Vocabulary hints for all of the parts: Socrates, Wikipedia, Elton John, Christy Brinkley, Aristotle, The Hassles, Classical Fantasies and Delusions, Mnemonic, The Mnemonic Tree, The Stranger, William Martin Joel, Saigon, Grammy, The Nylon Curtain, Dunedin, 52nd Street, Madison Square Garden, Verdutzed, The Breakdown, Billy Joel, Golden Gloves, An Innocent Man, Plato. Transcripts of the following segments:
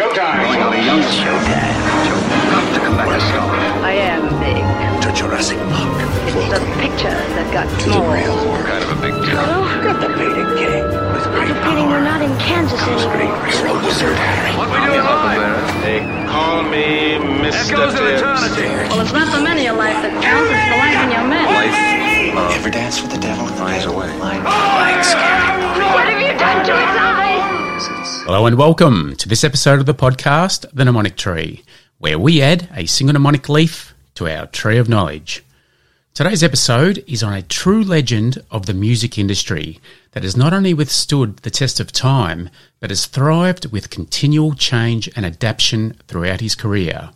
Showtime. Showtime. Have to come back to school. I am big. To Jurassic Park. It's welcome. The picture that got small. The real world. Kind of a big deal. Got the beta king. With great power. We're not in Kansas anymore. You're a wizard, Harry. What we doing live? Hey, call me Mr. That goes to eternity. Well, it's not the men in your life that counts. It's the life in your men. Life. Ever dance with the devil and eyes away? What have you done to his eyes? Hello and welcome to this episode of the podcast, The Mnemonic Tree, where we add a single mnemonic leaf to our tree of knowledge. Today's episode is on a true legend of the music industry that has not only withstood the test of time, but has thrived with continual change and adaptation throughout his career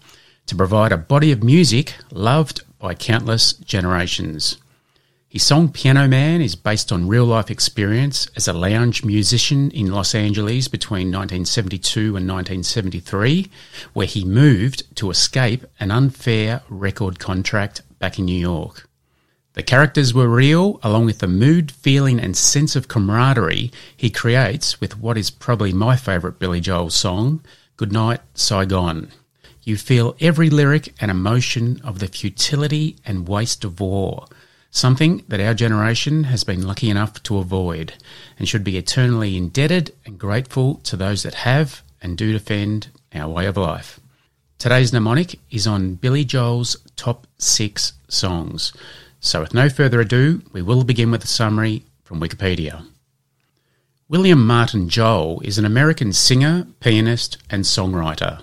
to provide a body of music loved by countless generations. His song Piano Man is based on real-life experience as a lounge musician in Los Angeles between 1972 and 1973, where he moved to escape an unfair record contract back in New York. The characters were real, along with the mood, feeling and sense of camaraderie he creates with what is probably my favourite Billy Joel song, Goodnight Saigon. You feel every lyric and emotion of the futility and waste of war, something that our generation has been lucky enough to avoid and should be eternally indebted and grateful to those that have and do defend our way of life. Today's mnemonic is on Billy Joel's top 6 songs. So with no further ado, we will begin with a summary from Wikipedia. William Martin Joel is an American singer, pianist and songwriter.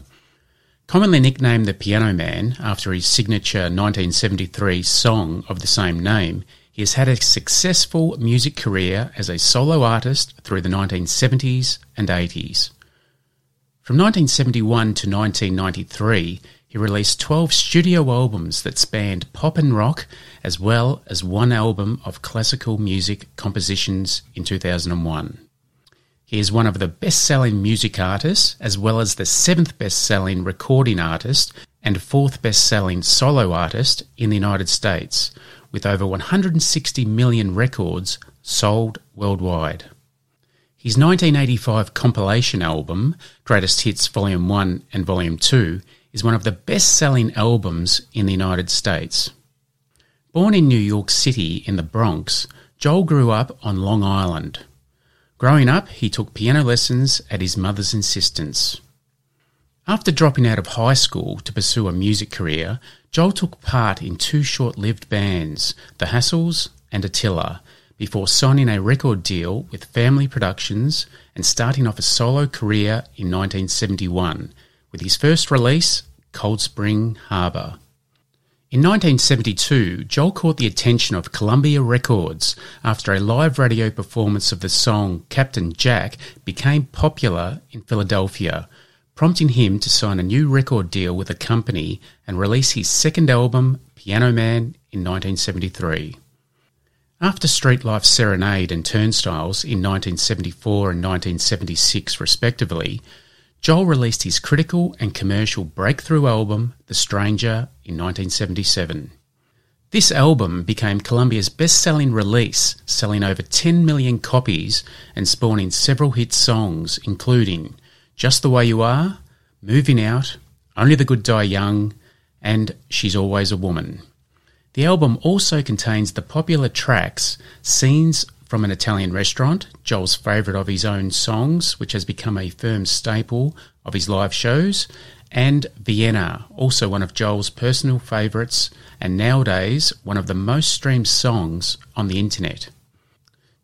Commonly nicknamed the Piano Man after his signature 1973 song of the same name, he has had a successful music career as a solo artist through the 1970s and 80s. From 1971 to 1993, he released 12 studio albums that spanned pop and rock, as well as one album of classical music compositions in 2001. He is one of the best-selling music artists, as well as the 7th best-selling recording artist and 4th best-selling solo artist in the United States, with over 160 million records sold worldwide. His 1985 compilation album, Greatest Hits Volume 1 and Volume 2, is one of the best-selling albums in the United States. Born in New York City in the Bronx, Joel grew up on Long Island. Growing up, he took piano lessons at his mother's insistence. After dropping out of high school to pursue a music career, Joel took part in 2 short-lived bands, The Hassles and Attila, before signing a record deal with Family Productions and starting off a solo career in 1971 with his first release, Cold Spring Harbor. In 1972, Joel caught the attention of Columbia Records after a live radio performance of the song Captain Jack became popular in Philadelphia, prompting him to sign a new record deal with a company and release his second album, Piano Man, in 1973. After Street Life Serenade and Turnstiles in 1974 and 1976 respectively, Joel released his critical and commercial breakthrough album, The Stranger, in 1977. This album became Columbia's best-selling release, selling over 10 million copies and spawning several hit songs, including Just the Way You Are, Moving Out, Only the Good Die Young, and She's Always a Woman. The album also contains the popular tracks Scenes from an Italian Restaurant, Joel's favourite of his own songs, which has become a firm staple of his live shows, and Vienna, also one of Joel's personal favourites and nowadays one of the most streamed songs on the internet.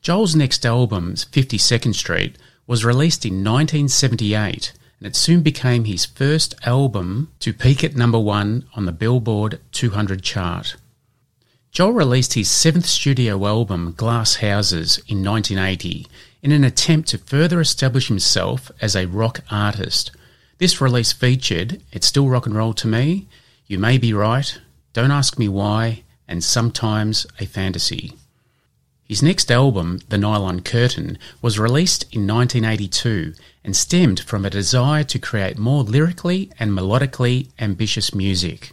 Joel's next album, 52nd Street, was released in 1978 and it soon became his first album to peak at number 1 on the Billboard 200 chart. Joel released his 7th studio album, Glass Houses, in 1980 in an attempt to further establish himself as a rock artist. This release featured It's Still Rock and Roll to Me, You May Be Right, Don't Ask Me Why, and Sometimes a Fantasy. His next album, The Nylon Curtain, was released in 1982 and stemmed from a desire to create more lyrically and melodically ambitious music.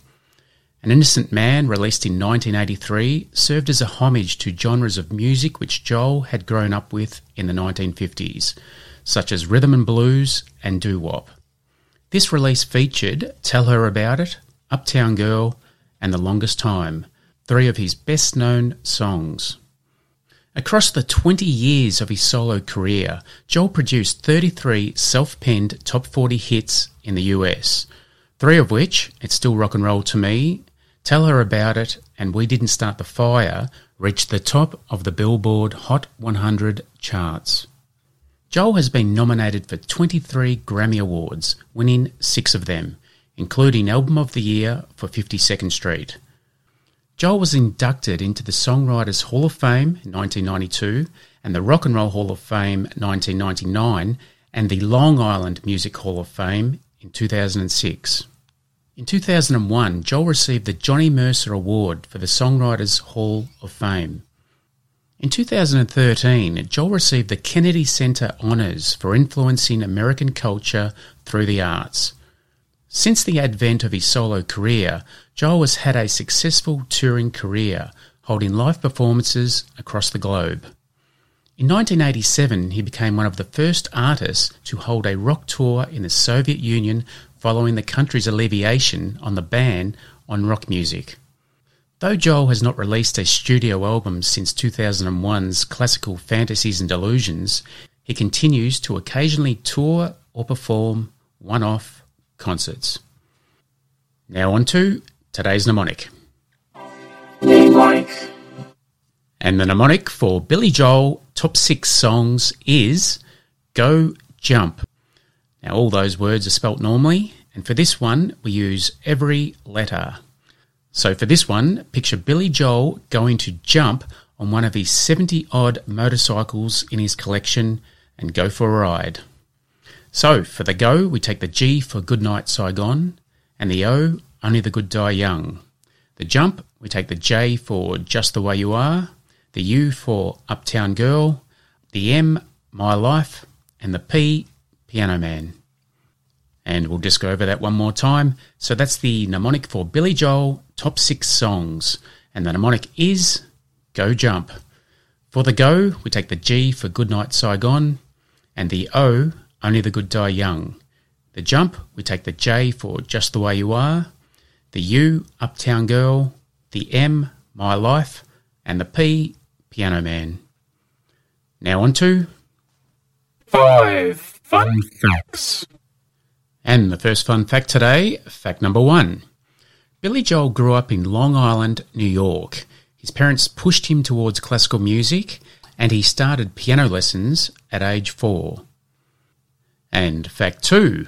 An Innocent Man, released in 1983, served as a homage to genres of music which Joel had grown up with in the 1950s, such as rhythm and blues and doo-wop. This release featured Tell Her About It, Uptown Girl, and The Longest Time, three of his best-known songs. Across the 20 years of his solo career, Joel produced 33 self-penned top 40 hits in the US, three of which, It's Still Rock and Roll to Me, Tell Her About It, and We Didn't Start the Fire, reached the top of the Billboard Hot 100 charts. Joel has been nominated for 23 Grammy Awards, winning 6 of them, including Album of the Year for 52nd Street. Joel was inducted into the Songwriters Hall of Fame in 1992 and the Rock and Roll Hall of Fame 1999 and the Long Island Music Hall of Fame in 2006. In 2001, Joel received the Johnny Mercer Award for the Songwriters Hall of Fame. In 2013, Joel received the Kennedy Center Honors for influencing American culture through the arts. Since the advent of his solo career, Joel has had a successful touring career, holding live performances across the globe. In 1987, he became one of the first artists to hold a rock tour in the Soviet Union following the country's alleviation on the ban on rock music. Though Joel has not released a studio album since 2001's Classical Fantasies and Delusions, he continues to occasionally tour or perform one-off concerts. Now on to today's mnemonic. Mnemonic. And the mnemonic for Billy Joel Top 6 Songs is Go Jump. Now all those words are spelt normally, and for this one we use every letter. So for this one, picture Billy Joel going to jump on one of his 70-odd motorcycles in his collection and go for a ride. So for the go, we take the G for Goodnight Saigon and the O, Only the Good Die Young. The jump, we take the J for Just the Way You Are, the U for Uptown Girl, the M, My Life, and the P, Piano Man. And we'll just go over that one more time. So that's the mnemonic for Billy Joel, Top 6 Songs. And the mnemonic is Go Jump. For the go, we take the G for Goodnight Saigon and the O, Only the Good Die Young. The jump, we take the J for Just the Way You Are, the U, Uptown Girl, the M, My Life, and the P, Piano Man. Now on to 5 Fun Facts. And the first fun fact today, fact number 1. Billy Joel grew up in Long Island, New York. His parents pushed him towards classical music and he started piano lessons at age 4. And fact 2.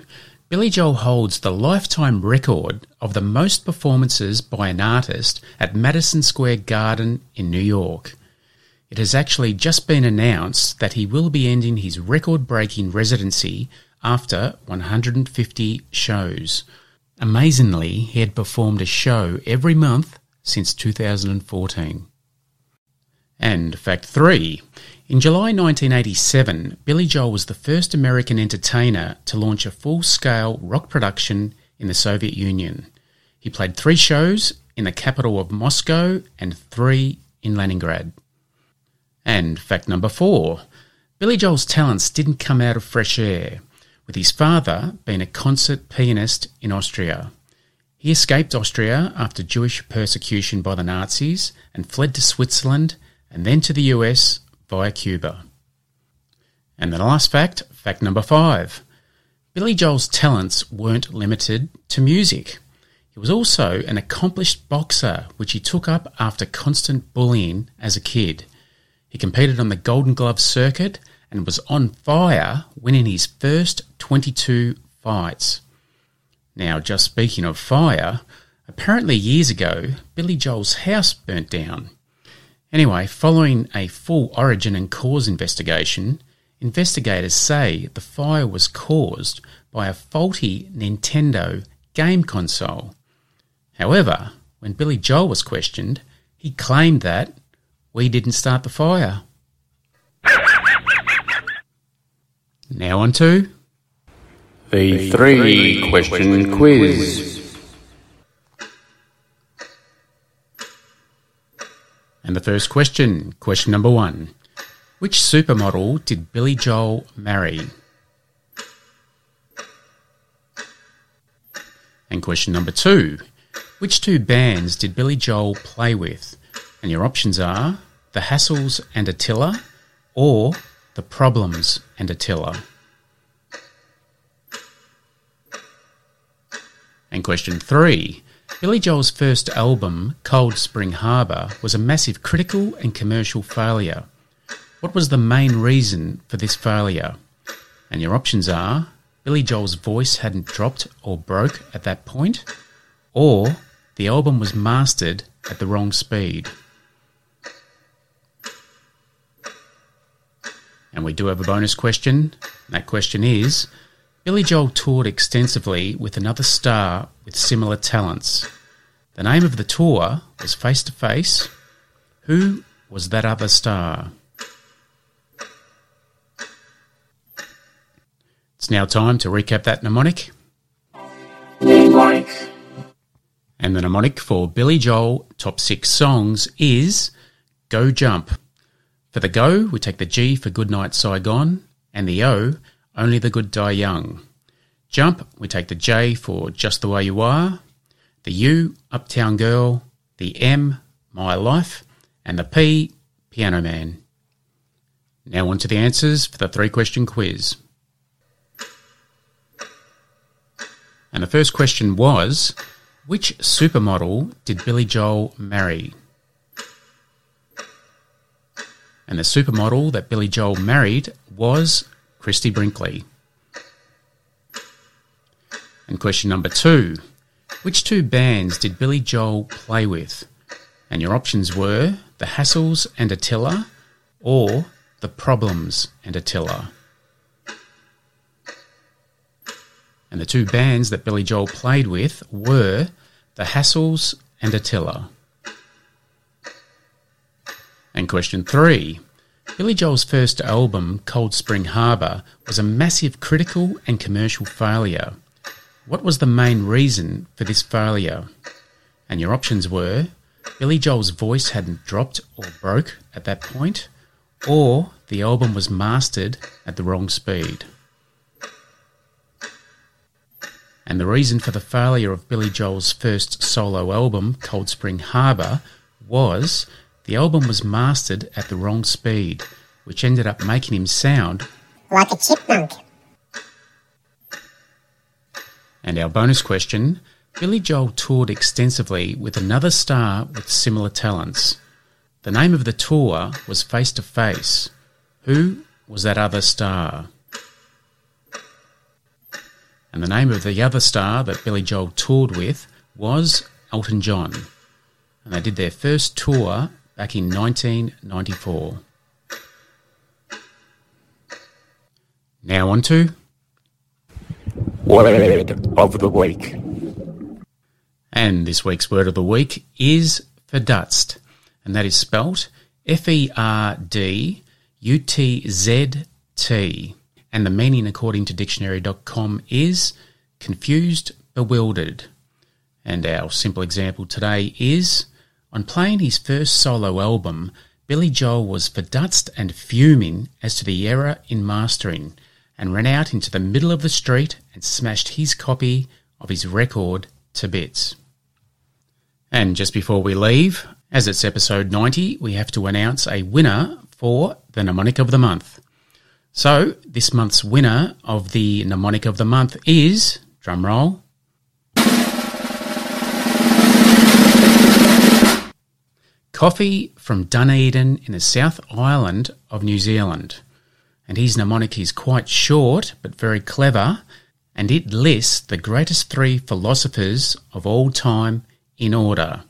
Billy Joel holds the lifetime record of the most performances by an artist at Madison Square Garden in New York. It has actually just been announced that he will be ending his record-breaking residency after 150 shows. Amazingly, he had performed a show every month since 2014. And fact 3. In July 1987, Billy Joel was the first American entertainer to launch a full-scale rock production in the Soviet Union. He played 3 shows in the capital of Moscow and 3 in Leningrad. And fact number 4. Billy Joel's talents didn't come out of fresh air, with his father being a concert pianist in Austria. He escaped Austria after Jewish persecution by the Nazis and fled to Switzerland and then to the US via Cuba. And the last fact, fact number 5. Billy Joel's talents weren't limited to music. He was also an accomplished boxer, which he took up after constant bullying as a kid. He competed on the Golden Gloves circuit and was on fire, winning his first 22 fights. Now, just speaking of fire, apparently years ago, Billy Joel's house burnt down. Anyway, following a full origin and cause investigation, investigators say the fire was caused by a faulty Nintendo game console. However, when Billy Joel was questioned, he claimed that we didn't start the fire. Now on to the 3-question quiz. And the first question, question number 1. Which supermodel did Billy Joel marry? And question number two, which two bands did Billy Joel play with? And your options are The Hassles and Attila or The Problems and Attila. And question three, Billy Joel's first album, Cold Spring Harbor, was a massive critical and commercial failure. What was the main reason for this failure? And your options are Billy Joel's voice hadn't dropped or broke at that point, or the album was mastered at the wrong speed. And we do have a bonus question. That question is, Billy Joel toured extensively with another star with similar talents. The name of the tour was Face to Face. Who was that other star? It's now time to recap that mnemonic. Mnemonic. And the mnemonic for Billy Joel Top 6 Songs is Go Jump. For the go, we take the G for Goodnight Saigon, and the O, Only the Good Die Young. Jump, we take the J for Just the Way You Are, the U, Uptown Girl, the M, My Life, and the P, Piano Man. Now on to the answers for the three-question quiz. And the first question was, which supermodel did Billy Joel marry? And the supermodel that Billy Joel married was Christy Brinkley. And question number two, which two bands did Billy Joel play with? And your options were The Hassles and Attila or The Problems and Attila. And the two bands that Billy Joel played with were The Hassles and Attila. And question three, Billy Joel's first album, Cold Spring Harbor, was a massive critical and commercial failure. What was the main reason for this failure? And your options were Billy Joel's voice hadn't dropped or broke at that point, or the album was mastered at the wrong speed. And the reason for the failure of Billy Joel's first solo album, Cold Spring Harbor, was the album was mastered at the wrong speed, which ended up making him sound like a chipmunk. And our bonus question, Billy Joel toured extensively with another star with similar talents. The name of the tour was Face to Face. Who was that other star? And the name of the other star that Billy Joel toured with was Elton John. And they did their first tour back in 1994. Now on to Word of the Week. And this week's Word of the Week is Verdutzed. And that is spelt F-E-R-D-U-T-Z-T. And the meaning according to dictionary.com is confused, bewildered. And our simple example today is, on playing his first solo album, Billy Joel was verdutzed and fuming as to the error in mastering and ran out into the middle of the street and smashed his copy of his record to bits. And just before we leave, as it's episode 90, we have to announce a winner for the Mnemonic of the Month. So this month's winner of the Mnemonic of the Month is, drumroll, Coffee from Dunedin in the South Island of New Zealand. And his mnemonic is quite short but very clever, and it lists the greatest three philosophers of all time in order.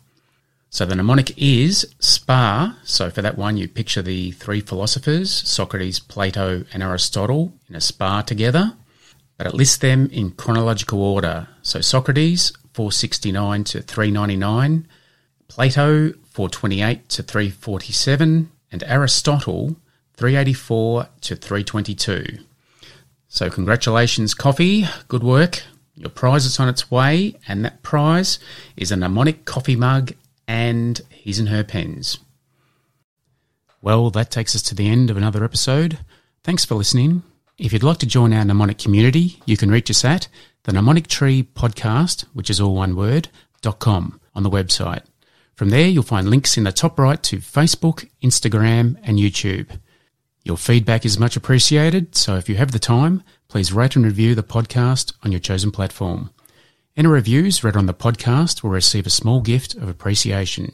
So the mnemonic is SPA, so for that one you picture the three philosophers, Socrates, Plato and Aristotle, in a spa together, but it lists them in chronological order. So Socrates, 469 to 399, Plato, 428 to 347, and Aristotle, 384 to 322. So congratulations, Coffee. Good work. Your prize is on its way, and that prize is a mnemonic coffee mug and his and her pens. Well, that takes us to the end of another episode. Thanks for listening. If you'd like to join our mnemonic community, you can reach us at The Mnemonic Tree podcast, which is all one word, .com on the website. From there, you'll find links in the top right to Facebook, Instagram and YouTube. Your feedback is much appreciated, so if you have the time, please rate and review the podcast on your chosen platform. Any reviews read on the podcast will receive a small gift of appreciation.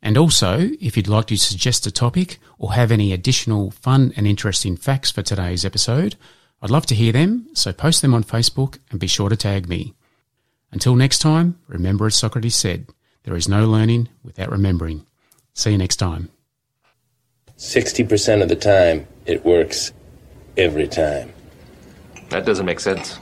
And also, if you'd like to suggest a topic or have any additional fun and interesting facts for today's episode, I'd love to hear them, so post them on Facebook and be sure to tag me. Until next time, remember as Socrates said, there is no learning without remembering. See you next time. 60% of the time, it works every time. That doesn't make sense.